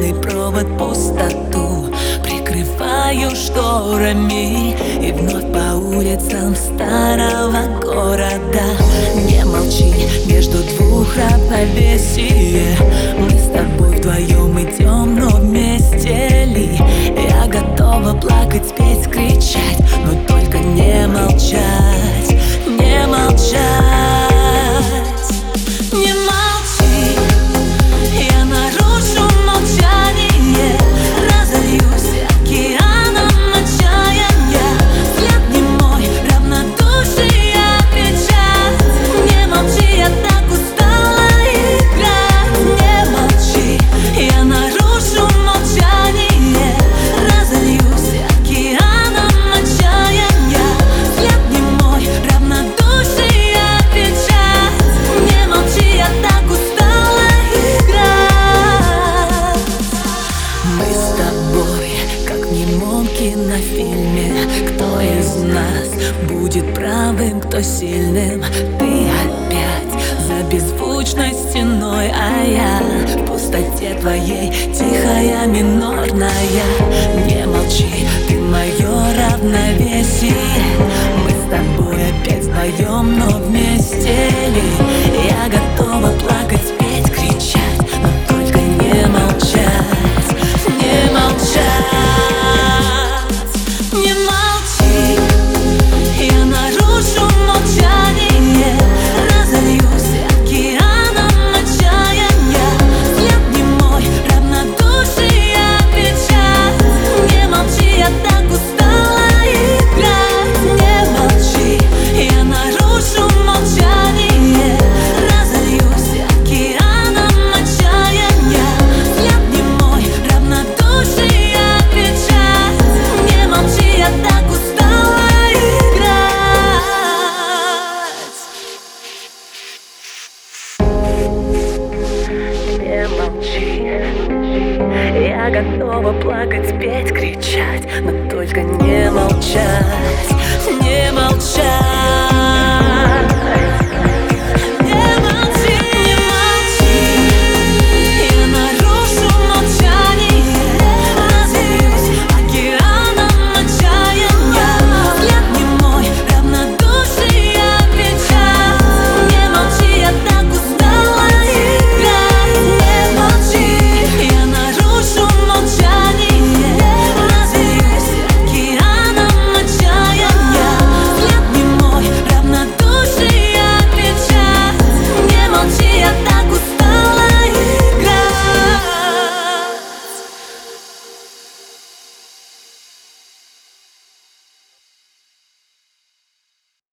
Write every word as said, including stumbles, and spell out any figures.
телефонный провод пустоту прикрываю шторами и вновь по улицам старого города. Не молчи, между двух равновесие. Мы с тобой вдвоем идем, но вместе ли? Я готова плакать, петь, кричать, но только не молчать, не молчать. На фильме, кто из нас будет правым, кто сильным? Ты опять за беззвучной стеной, а я в пустоте твоей тихая минорная. Не молчи, ты мое равновесие.